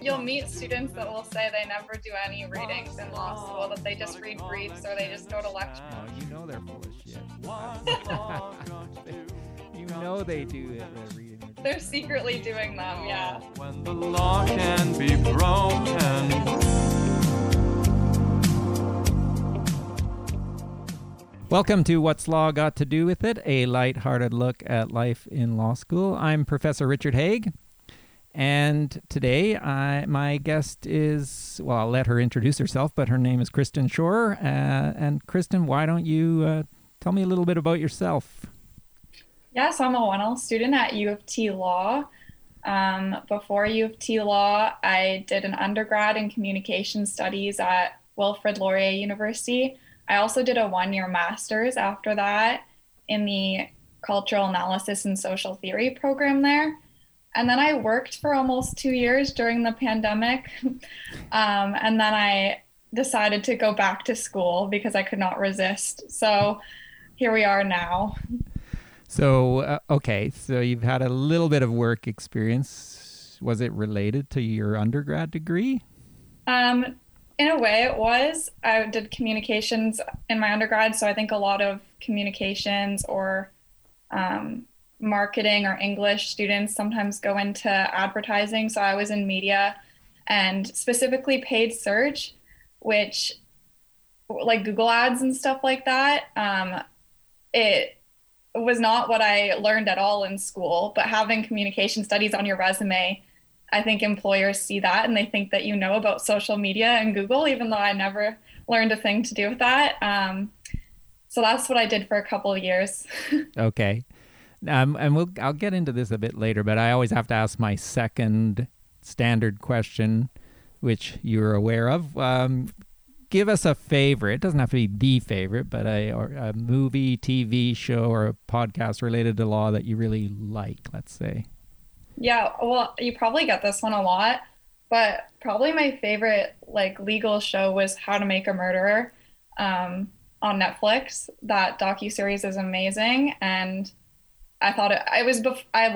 You'll meet students that will say they never do any readings in law school, that they just read briefs or they just go to lectures. Oh, you know they're full of shit. You know they do it. They're secretly doing them, yeah. When the law can be broken. Welcome to What's Law Got to Do With It, a lighthearted look at life in law school. I'm Professor Richard Haig. And today, my guest is, well, I'll let her introduce herself, but her name is Kristen Shore. And Kristen, why don't you tell me a little bit about yourself? Yes, I'm a 1L student at U of T Law. Before U of T Law, I did an undergrad in communication studies at Wilfrid Laurier University. I also did a 1-year master's after that in the cultural analysis and social theory program there. And then I worked for almost 2 years during the pandemic. And then I decided to go back to school because I could not resist. So here we are now. So, okay, so you've had a little bit of work experience. Was it related to your undergrad degree? In a way it was. I did communications in my undergrad, so I think a lot of communications or marketing or English students sometimes go into advertising. So I was in media and specifically paid search, which like Google ads and stuff like that. It was not what I learned at all in school, but having communication studies on your resume, I think employers see that and they think that you know about social media and Google, even though I never learned a thing to do with that. So that's what I did for a couple of years. Okay. And I'll get into this a bit later, but I always have to ask my second standard question, which you're aware of. Give us a favorite. It doesn't have to be the favorite, but a movie, TV show, or a podcast related to law that you really like, let's say. Yeah, well, you probably get this one a lot, but probably my favorite like legal show was How to Make a Murderer on Netflix. That docuseries is amazing, and I thought I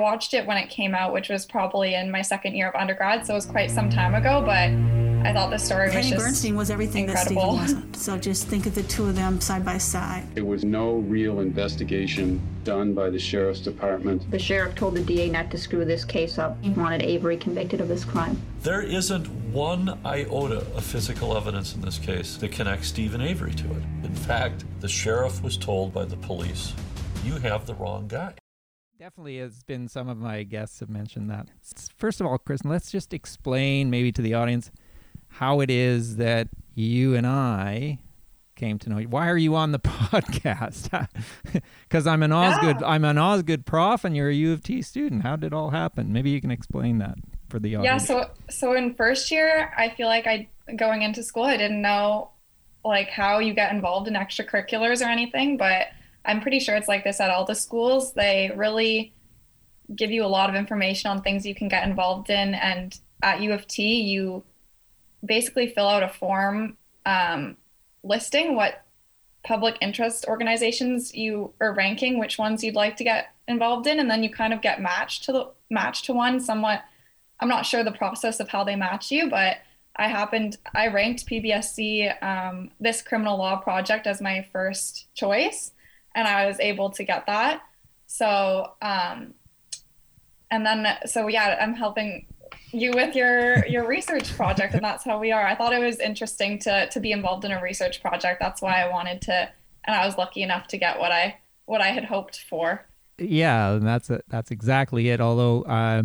watched it when it came out, which was probably in my second year of undergrad, so it was quite some time ago, but I thought the story was just Bernstein was everything incredible. That Steven wasn't. So just think of the two of them side by side. There was no real investigation done by the sheriff's department. The sheriff told the DA not to screw this case up. He wanted Avery convicted of this crime. There isn't one iota of physical evidence in this case that connects Steven Avery to it. In fact, the sheriff was told by the police, you have the wrong guy. Definitely has been. Some of my guests have mentioned that. First of all, Kristen, let's just explain maybe to the audience how it is that you and I came to know you. Why are you on the podcast? Because I'm an Osgoode prof and you're a U of T student. How did it all happen? Maybe you can explain that for the audience. Yeah, so in first year, I feel like going into school, I didn't know like how you get involved in extracurriculars or anything, but I'm pretty sure it's like this at all the schools. They really give you a lot of information on things you can get involved in. And at U of T, you basically fill out a form listing what public interest organizations you are ranking, which ones you'd like to get involved in. And then you kind of get matched to one somewhat. I'm not sure the process of how they match you, but I ranked PBSC, this criminal law project as my first choice. And I was able to get that. So, I'm helping you with your research project, and that's how we are. I thought it was interesting to be involved in a research project. That's why I wanted to, and I was lucky enough to get what I had hoped for. Yeah, and that's exactly it. Although, a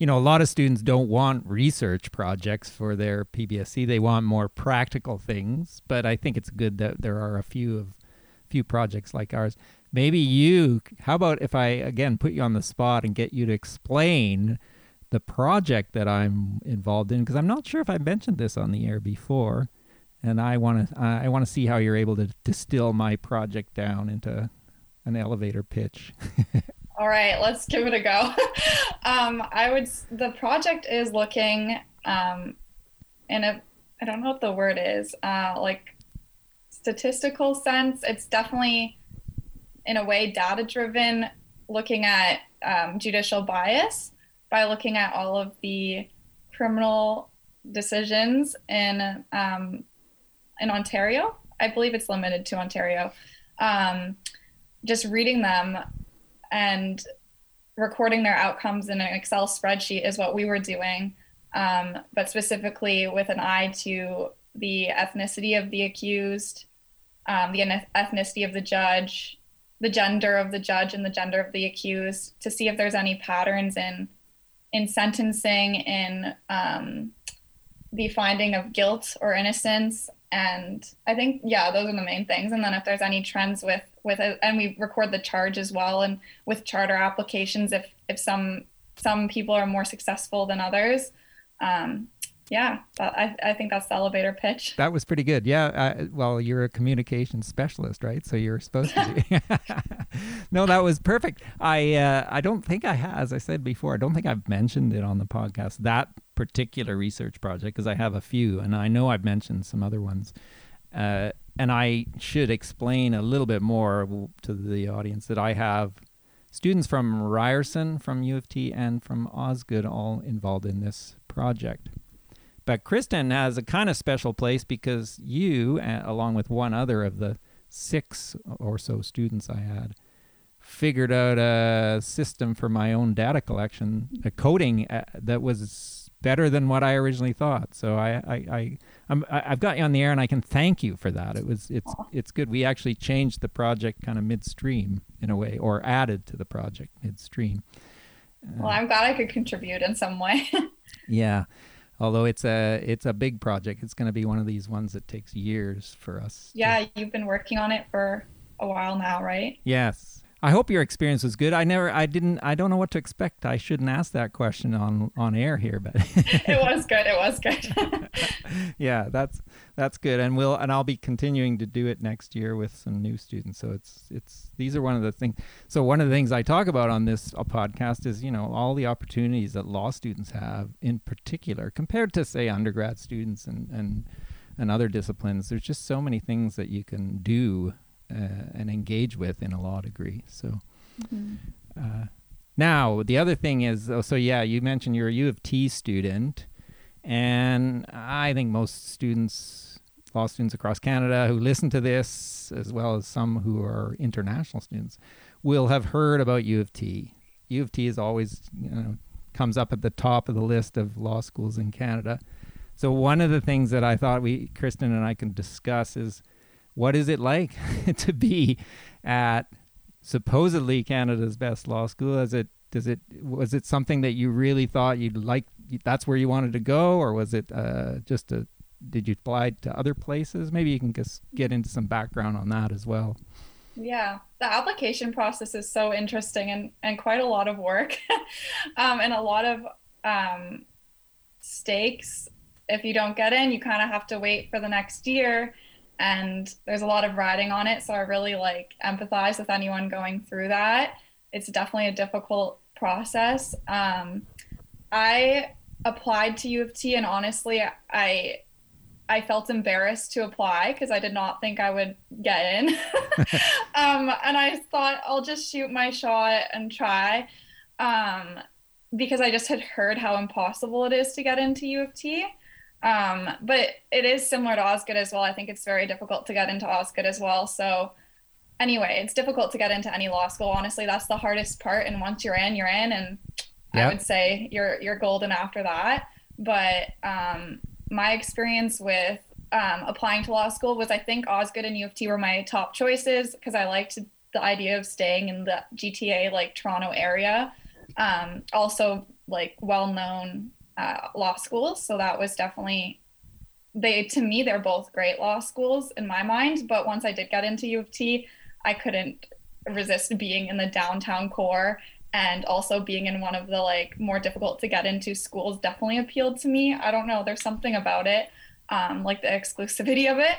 lot of students don't want research projects for their PBSC. They want more practical things, but I think it's good that there are a few projects like ours. Maybe how about if I, again, put you on the spot and get you to explain the project that I'm involved in, because I'm not sure if I mentioned this on the air before, and I want to see how you're able to distill my project down into an elevator pitch. All right, let's give it a go. The project is looking in a, I don't know what the word is, like statistical sense. It's definitely in a way data driven looking at judicial bias by looking at all of the criminal decisions in Ontario. I believe it's limited to Ontario. Just reading them and recording their outcomes in an Excel spreadsheet is what we were doing, but specifically with an eye to the ethnicity of the accused, the ethnicity of the judge, the gender of the judge and the gender of the accused, to see if there's any patterns in sentencing, in the finding of guilt or innocence. And I think, yeah, those are the main things. And then if there's any trends with it, and we record the charge as well. And with charter applications, if some people are more successful than others, I think that's the elevator pitch. That was pretty good. Yeah. Well, you're a communications specialist, right? So you're supposed to be. No, that was perfect. I don't think I have, as I said before, I don't think I've mentioned it on the podcast, that particular research project, because I have a few, and I know I've mentioned some other ones. And I should explain a little bit more to the audience that I have students from Ryerson, from U of T, and from Osgoode all involved in this project. But Kristen has a kind of special place because you, along with one other of the 6 or so students I had, figured out a system for my own data collection, a coding that was better than what I originally thought. So I've got you on the air, and I can thank you for that. It's good. We actually changed the project kind of midstream in a way, or added to the project midstream. Well, I'm glad I could contribute in some way. Yeah. Although it's a big project. It's going to be one of these ones that takes years for us. Yeah, you've been working on it for a while now, right? Yes. I hope your experience was good. I don't know what to expect. I shouldn't ask that question on air here, but It was good. Yeah, that's good. And I'll be continuing to do it next year with some new students. So these are one of the things. So one of the things I talk about on this podcast is, you know, all the opportunities that law students have in particular compared to, say, undergrad students and other disciplines. There's just so many things that you can do and engage with in a law degree. So now the other thing is, you mentioned you're a U of T student, and I think most law students across Canada who listen to this, as well as some who are international students, will have heard about U of T. U of T is always, comes up at the top of the list of law schools in Canada. So one of the things that I thought Kristen and I can discuss is, what is it like to be at supposedly Canada's best law school? Was it something that you really thought you'd like, that's where you wanted to go? Or was it did you apply to other places? Maybe you can just get into some background on that as well. Yeah, the application process is so interesting and quite a lot of work and a lot of stakes. If you don't get in, you kind of have to wait for the next year. And there's a lot of riding on it. So I really empathize with anyone going through that. It's definitely a difficult process. I applied to U of T, and honestly, I felt embarrassed to apply because I did not think I would get in. And I thought, I'll just shoot my shot and try, because I just had heard how impossible it is to get into U of T. But it is similar to Osgoode as well. I think it's very difficult to get into Osgoode as well. So anyway, it's difficult to get into any law school. Honestly, that's the hardest part. And once you're in, and yep. I would say you're golden after that. But, my experience with, applying to law school was, I think Osgoode and U of T were my top choices, cause I liked the idea of staying in the GTA, like Toronto area. Also like well-known, law schools. So that was definitely, they're both great law schools in my mind. But once I did get into U of T, I couldn't resist being in the downtown core, and also being in one of the more difficult to get into schools definitely appealed to me. I don't know, there's something about it, the exclusivity of it.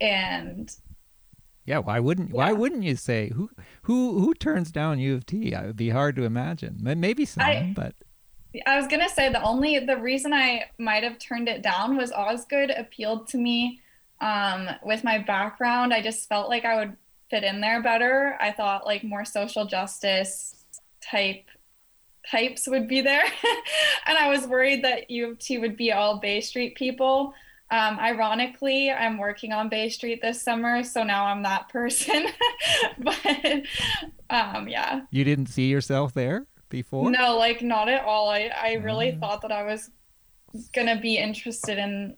And yeah, why wouldn't you say, who turns down U of T? It would be hard to imagine. Maybe some, but I was gonna say the reason I might have turned it down was Osgoode appealed to me with my background. I just felt like I would fit in there better. I thought like more social justice types would be there. And I was worried that U of T would be all Bay Street people. Ironically, I'm working on Bay Street this summer, so now I'm that person. but yeah. You didn't see yourself there before? No, like not at all. I really thought that I was gonna be interested in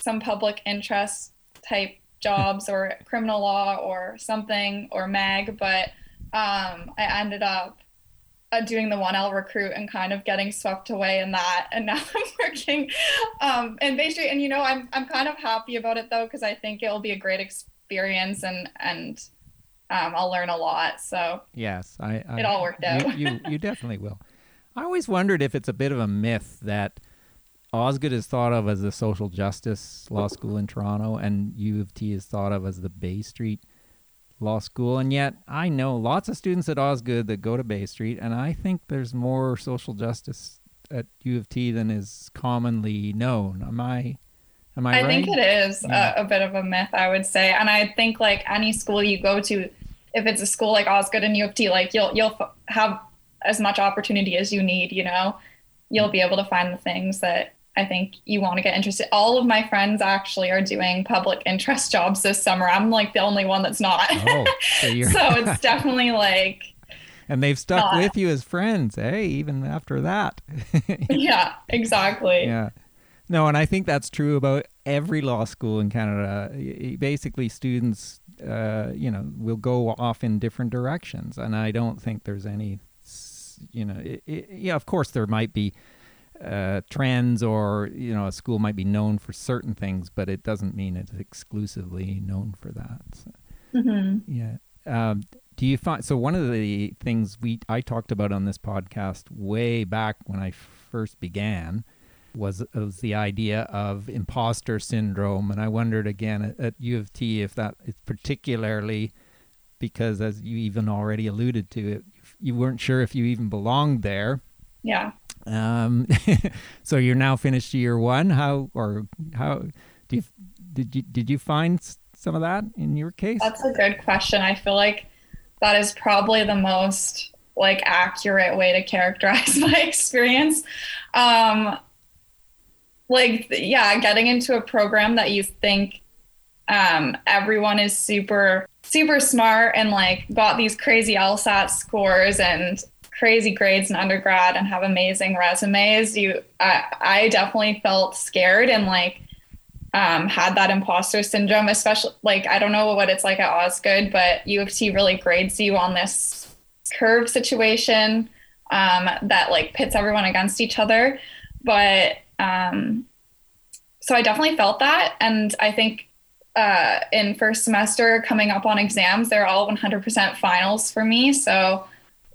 some public interest type jobs or criminal law or something or mag, but I ended up doing the 1L recruit and kind of getting swept away in that, and now I'm working in Bay Street, and you know, I'm kind of happy about it though, because I think it'll be a great experience, and I'll learn a lot, so yes, it all worked out. You definitely will. I always wondered if it's a bit of a myth that Osgoode is thought of as the social justice law school in Toronto, and U of T is thought of as the Bay Street law school. And yet I know lots of students at Osgoode that go to Bay Street, and I think there's more social justice at U of T than is commonly known. Am I right? I think it is a bit of a myth, I would say. And I think like any school you go to, if it's a school like Osgoode and U of T, like you'll have as much opportunity as you need, you know, you'll be able to find the things that I think you want to get interested. All of my friends actually are doing public interest jobs this summer. I'm like the only one that's not. Oh, so, so it's definitely like. And they've stuck with you as friends, eh? Even after that. Yeah, exactly. Yeah. No, and I think that's true about every law school in Canada. Basically, students, will go off in different directions. And I don't think there's any, of course there might be trends, or a school might be known for certain things, but it doesn't mean it's exclusively known for that. So, yeah. Do you find, so one of the things I talked about on this podcast way back when I first began was the idea of imposter syndrome, and I wondered again at U of T if that is particularly because, as you even already alluded to it, you weren't sure if you even belonged there. Yeah. So you're now finished year one. Did you find some of that in your case? That's a good question. I feel like that is probably the most like accurate way to characterize my experience. Getting into a program that you think everyone is super smart and like got these crazy LSAT scores and crazy grades in undergrad and have amazing resumes. I definitely felt scared and like had that imposter syndrome, especially like, I don't know what it's like at Osgoode, but U of T really grades you on this curve situation that like pits everyone against each other. But so I definitely felt that. And I think in first semester coming up on exams, they're all 100% finals for me. So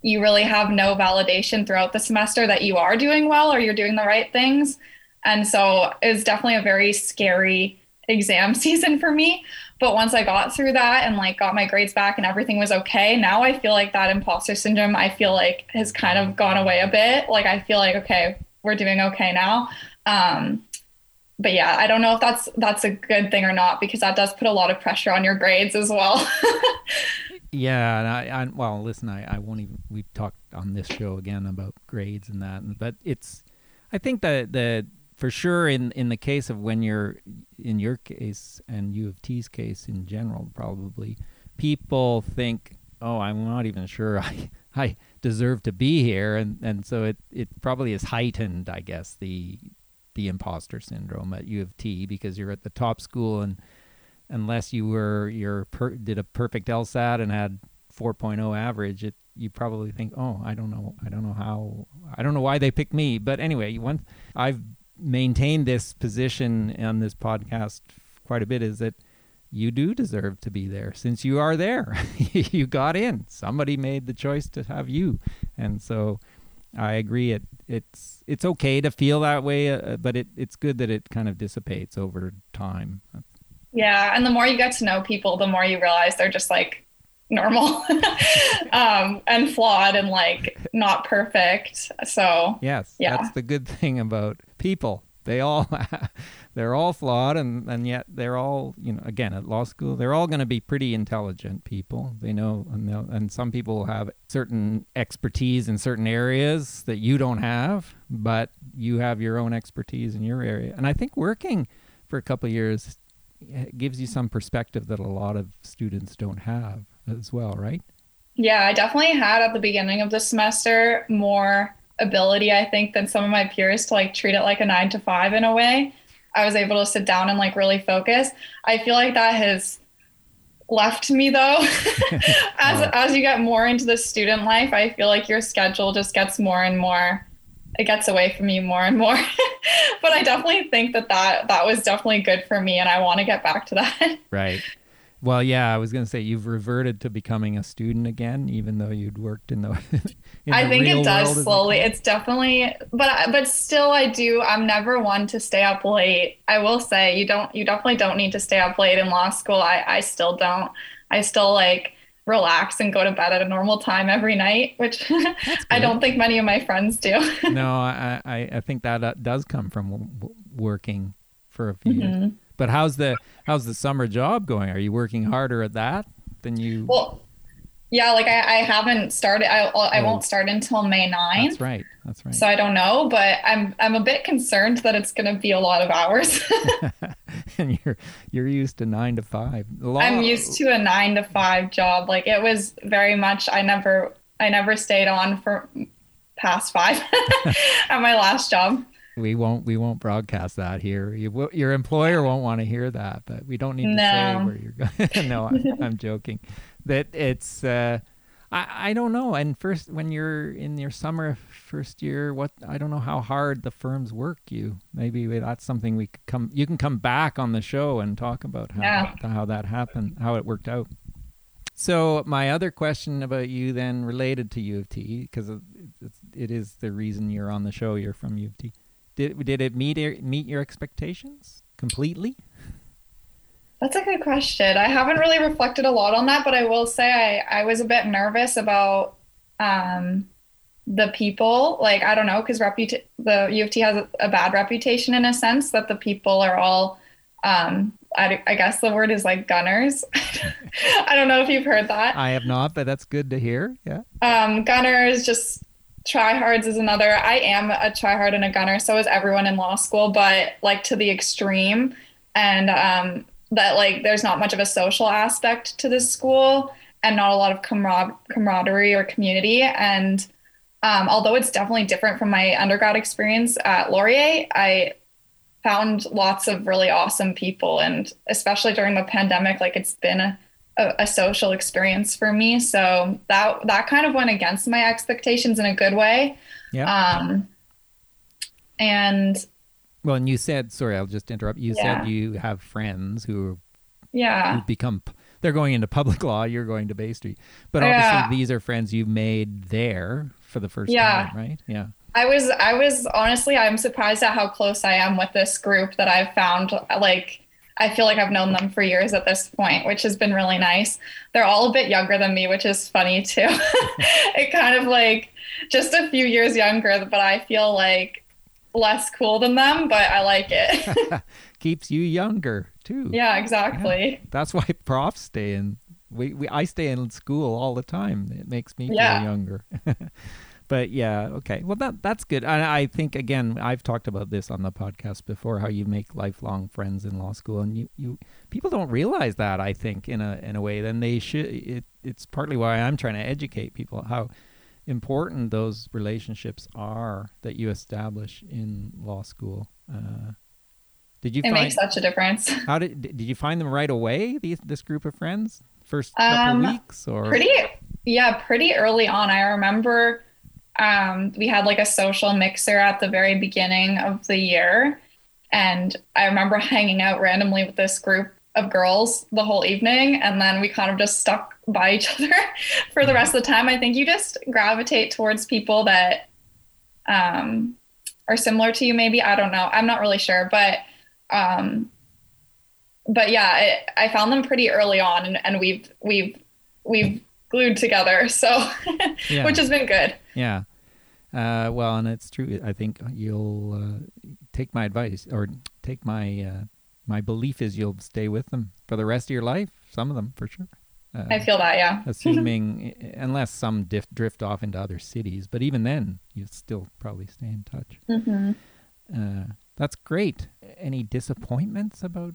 you really have no validation throughout the semester that you are doing well or you're doing the right things. And so it was definitely a very scary exam season for me. But once I got through that and like got my grades back and everything was okay, now I feel like that imposter syndrome, I feel like has kind of gone away a bit. Like, I feel like, okay, we're doing okay now. But yeah, I don't know if that's a good thing or not, because that does put a lot of pressure on your grades as well. Yeah. And I won't even, we've talked on this show again about grades and that, but it's, I think that for sure in the case of when you're, in your case and U of T's case in general, probably people think, oh, I'm not even sure I deserve to be here. And so it probably is heightened, I guess, the imposter syndrome at U of T, because you're at the top school, and unless you were did a perfect LSAT and had 4.0 average, you probably think, oh, I don't know why they picked me. But anyway, once I've maintained this position on this podcast quite a bit, is that you do deserve to be there, since you are there. You got in. Somebody made the choice to have you, and so I agree. It's okay to feel that way, but it's good that it kind of dissipates over time. Yeah, and the more you get to know people, the more you realize they're just like normal and flawed and like not perfect. So yes, yeah. That's the good thing about people. They all they're all flawed, and yet they're all, you know, again, at law school, they're all going to be pretty intelligent people. They know, and some people have certain expertise in certain areas that you don't have, but you have your own expertise in your area. And I think working for a couple of years gives you some perspective that a lot of students don't have as well, right? Yeah, I definitely had at the beginning of the semester more ability, I think, than some of my peers to like treat it like a 9-to-5 in a way. I was able to sit down and like really focus. I feel like that has left me though. As you get more into the student life, I feel like your schedule just gets more and more, it gets away from you more and more. But I definitely think that was definitely good for me, and I want to get back to that. Right. Well, yeah, I was going to say you've reverted to becoming a student again, even though you'd worked in the I think it does slowly. It's definitely, but still I do. I'm never one to stay up late. I will say you definitely don't need to stay up late in law school. I still don't. I still like relax and go to bed at a normal time every night, which I don't think many of my friends do. No, I think that does come from working for a few years. But how's the summer job going? Are you working harder at that than you? Well, yeah, like I haven't started. I won't start until May 9th. That's right. So I don't know, but I'm a bit concerned that it's going to be a lot of hours. And you're used to 9-to-5. I'm used to a 9-to-5 job. Like it was very much. I never stayed on for past 5 at my last job. We won't broadcast that here. Your employer won't want to hear that, but we don't need to say where you're going. No, I'm joking. That it's, I don't know. And first, when you're in your summer first year, I don't know how hard the firms work you. Maybe that's something you can come back on the show and talk about how that happened, how it worked out. So my other question about you then related to U of T, because it is the reason you're on the show, you're from U of T. Did it meet your expectations completely? That's a good question. I haven't really reflected a lot on that, but I will say I was a bit nervous about the people. Like, I don't know, because the U of T has a bad reputation in a sense that the people are all, I guess the word is like gunners. I don't know if you've heard that. I have not, but that's good to hear. Yeah. Gunners, just... Tryhards is another. I am a tryhard and a gunner, so is everyone in law school, but like to the extreme, and that like there's not much of a social aspect to this school and not a lot of camaraderie or community. And although it's definitely different from my undergrad experience at Laurier, I found lots of really awesome people, and especially during the pandemic, like it's been a social experience for me. So that kind of went against my expectations in a good way. Yeah. And you said, sorry, I'll just interrupt. You said you have friends who become, they're going into public law, you're going to Bay Street, but obviously these are friends you made there for the first time, right? Yeah. I was honestly, I'm surprised at how close I am with this group that I've found. Like, I feel like I've known them for years at this point, which has been really nice. They're all a bit younger than me, which is funny too. It kind of like just a few years younger, but I feel like less cool than them, but I like it. Keeps you younger too. Yeah, exactly. Yeah. That's why profs stay in. I stay in school all the time. It makes me feel younger. But yeah, okay. Well, that's good. I think, again, I've talked about this on the podcast before, how you make lifelong friends in law school, and you people don't realize that, I think, in a way. Then they should. It's partly why I'm trying to educate people how important those relationships are that you establish in law school. Makes such a difference. How did you find them right away? This group of friends, first couple weeks, or pretty early on. I remember. We had like a social mixer at the very beginning of the year, and I remember hanging out randomly with this group of girls the whole evening, and then we kind of just stuck by each other for the rest of the time. I think you just gravitate towards people that are similar to you, maybe. I don't know. I'm not really sure, but yeah, I found them pretty early on, and we've glued together, so which has been good. Yeah. Well, and it's true. I think you'll take my advice, or take my my belief is you'll stay with them for the rest of your life. Some of them, for sure. I feel that, yeah. Assuming, unless some drift off into other cities, but even then, you still probably stay in touch. Mm-hmm. That's great. Any disappointments about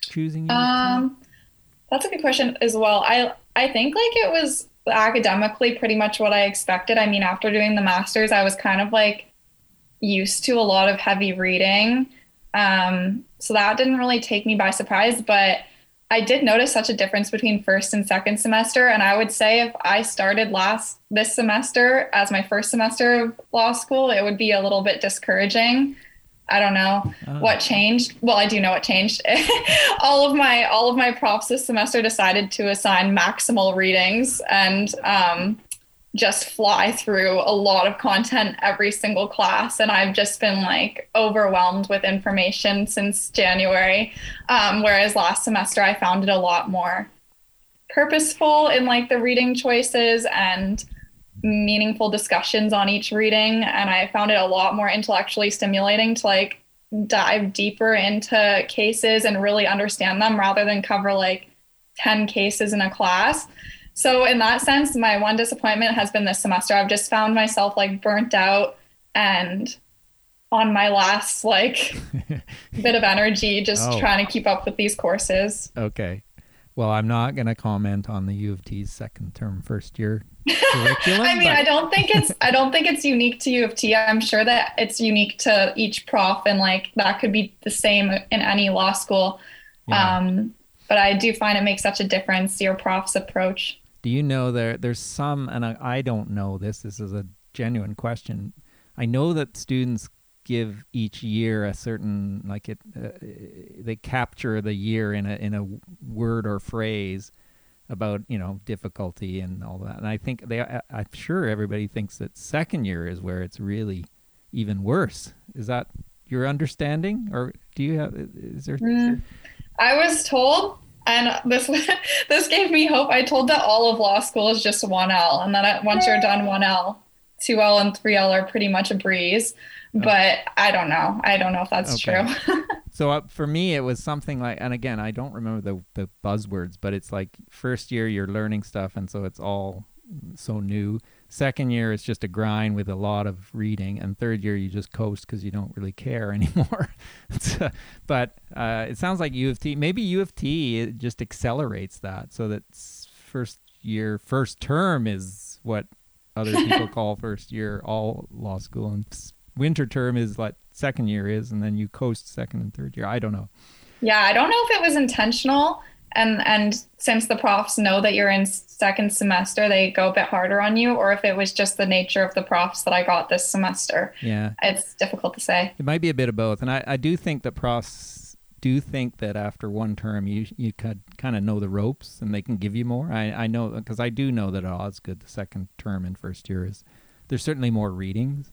choosing? That's a good question as well. I think like it was academically pretty much what I expected. I mean, after doing the master's, I was kind of like used to a lot of heavy reading. So that didn't really take me by surprise, but I did notice such a difference between first and second semester. And I would say if I started this semester as my first semester of law school, it would be a little bit discouraging. I don't know what changed. Well, I do know what changed. all of my profs this semester decided to assign maximal readings and, just fly through a lot of content every single class. And I've just been like overwhelmed with information since January. Whereas last semester I found it a lot more purposeful in like the reading choices and meaningful discussions on each reading. And I found it a lot more intellectually stimulating to like dive deeper into cases and really understand them rather than cover like 10 cases in a class. So in that sense, my one disappointment has been this semester. I've just found myself like burnt out and on my last like bit of energy, just trying to keep up with these courses. Okay. Well, I'm not going to comment on the U of T's second term first year curriculum. I mean, but... I don't think it's unique to U of T. I'm sure that it's unique to each prof and like that could be the same in any law school. Yeah. But I do find it makes such a difference, your prof's approach. Do you know there's some, and I don't know this is a genuine question. I know that students give each year a certain, like they capture the year in a word or phrase about, you know, difficulty and all that. And I think I'm sure everybody thinks that second year is where it's really even worse. Is that your understanding, or do you have, is there... I was told, and this gave me hope, I told that all of law school is just 1L, and then once you're done 1L, 2L and 3L are pretty much a breeze, but I don't know. I don't know if that's true. So for me, it was something like, and again, I don't remember the buzzwords, but it's like first year you're learning stuff, and so it's all so new. Second year it's just a grind with a lot of reading, and third year you just coast because you don't really care anymore. but it sounds like U of T it just accelerates that, so that first term is what other people call first year all law school, and winter term is what second year is, and then you coast second and third year. I don't know. Yeah, I don't know if it was intentional. And since the profs know that you're in second semester, they go a bit harder on you, or if it was just the nature of the profs that I got this semester. Yeah. It's difficult to say. It might be a bit of both. And I do think that profs do think that after one term, you could kind of know the ropes and they can give you more. I know, because I do know that at Osgoode, the second term in first year is, there's certainly more readings.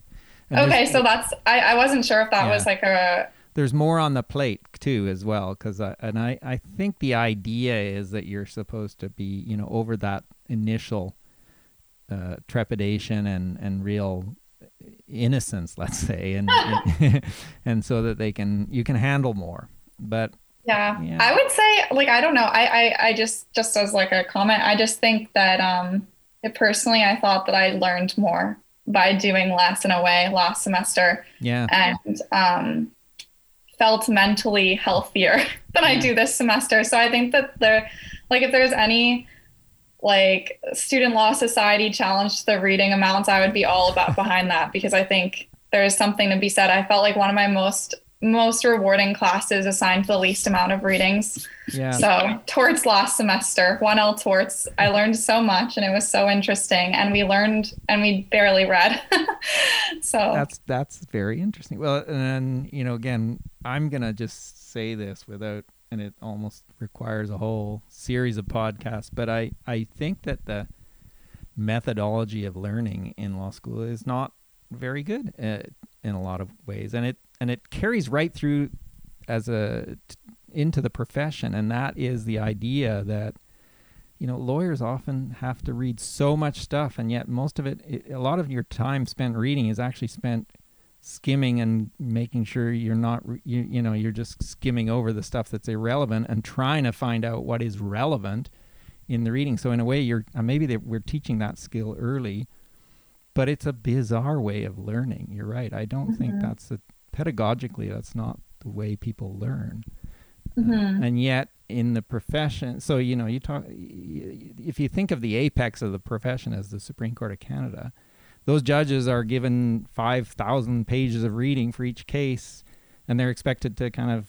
And okay, so that's, I wasn't sure if that was like a... There's more on the plate too, as well, because I think the idea is that you're supposed to be, you know, over that initial trepidation and real innocence, let's say, and so that you can handle more. But yeah, I would say, like, I don't know, I just as like a comment, I just think that personally, I thought that I learned more by doing less in a way last semester. Yeah, and felt mentally healthier than I do this semester. So I think that if there's any like student law society challenge to the reading amounts, I would be all about behind that, because I think there's something to be said. I felt like one of my most rewarding classes assigned the least amount of readings. Yeah. So torts last semester, 1L torts, I learned so much and it was so interesting, and we learned and we barely read. So that's very interesting. Well, and then, you know, again, I'm going to just say this without, and it almost requires a whole series of podcasts, but I think that the methodology of learning in law school is not very good in a lot of ways. And it carries right through into the profession, and that is the idea that, you know, lawyers often have to read so much stuff, and yet most of it, a lot of your time spent reading is actually spent skimming and making sure you're not, you're just skimming over the stuff that's irrelevant and trying to find out what is relevant in the reading. So in a way, we're teaching that skill early, but it's a bizarre way of learning. You're right. I don't think pedagogically, that's not the way people learn. And yet in the profession, so, you talk, if you think of the apex of the profession as the Supreme Court of Canada, those judges are given 5,000 pages of reading for each case, and they're expected to kind of,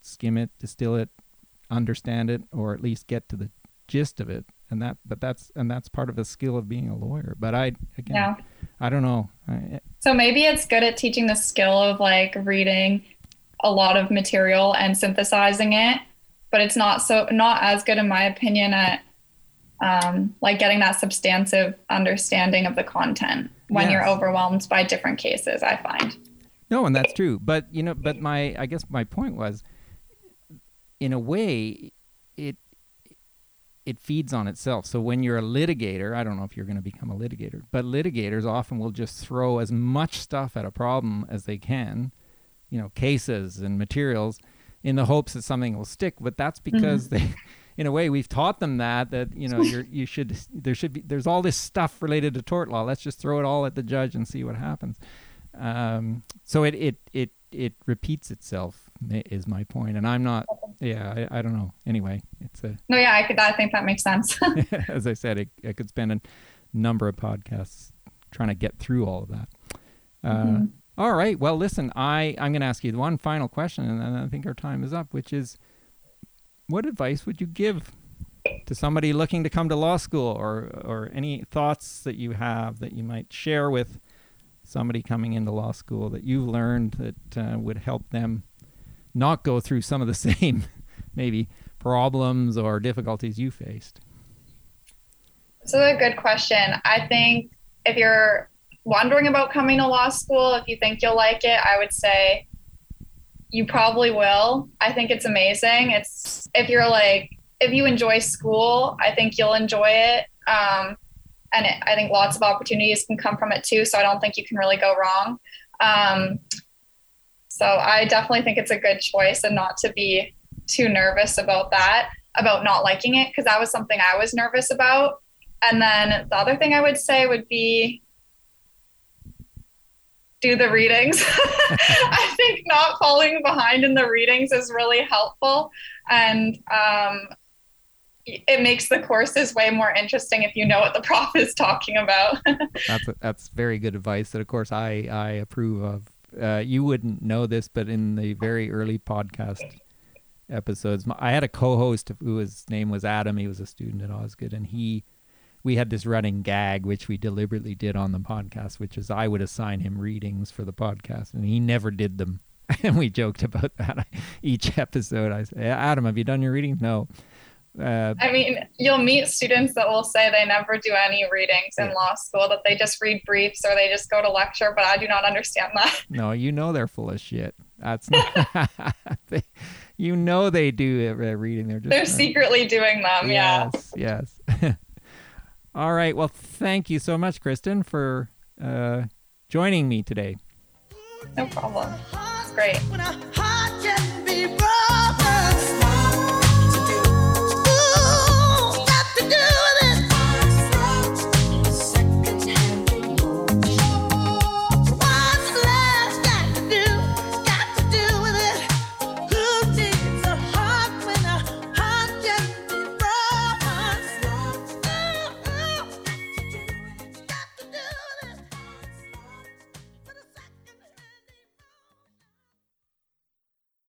skim it, distill it, understand it, or at least get to the gist of it. And that's part of the skill of being a lawyer. But I don't know. So maybe it's good at teaching the skill of like reading a lot of material and synthesizing it, but it's not as good in my opinion at like getting that substantive understanding of the content when you're overwhelmed by different cases, I find. No, and that's true. But, my point was, in a way, it feeds on itself. So when you're a litigator, I don't know if you're going to become a litigator, but litigators often will just throw as much stuff at a problem as they can, cases and materials, in the hopes that something will stick. But that's because they... In a way, we've taught them that there's all this stuff related to tort law. Let's just throw it all at the judge and see what happens. So it repeats itself is my point, and I'm not. Yeah, I don't know. Anyway, it's a. No, yeah, I think that makes sense. As I said, I could spend a number of podcasts trying to get through all of that. All right. Well, listen, I'm going to ask you the one final question, and then I think our time is up, which is. What advice would you give to somebody looking to come to law school, or any thoughts that you have that you might share with somebody coming into law school that you've learned that would help them not go through some of the same maybe problems or difficulties you faced? So a good question. I think if you're wondering about coming to law school, if you think you'll like it, I would say you probably will. I think it's amazing. If you enjoy school, I think you'll enjoy it. I think lots of opportunities can come from it too. So I don't think you can really go wrong. So I definitely think it's a good choice, and not to be too nervous about that, about not liking it, because that was something I was nervous about. And then the other thing I would say would be, do the readings. I think not falling behind in the readings is really helpful, and it makes the courses way more interesting if you know what the prof is talking about. That's very good advice that, of course, I approve of. You wouldn't know this, but in the very early podcast episodes, I had a co-host whose name was Adam. He was a student at Osgoode, and we had this running gag, which we deliberately did on the podcast, which is I would assign him readings for the podcast, and he never did them. And we joked about that each episode. I say, Adam, have you done your readings? No. You'll meet students that will say they never do any readings in law school, that they just read briefs or they just go to lecture, but I do not understand that. No, they're full of shit. That's not... they do reading. They're secretly doing them, Yes. All right. Well, thank you so much, Kristen, for joining me today. No problem. It's great.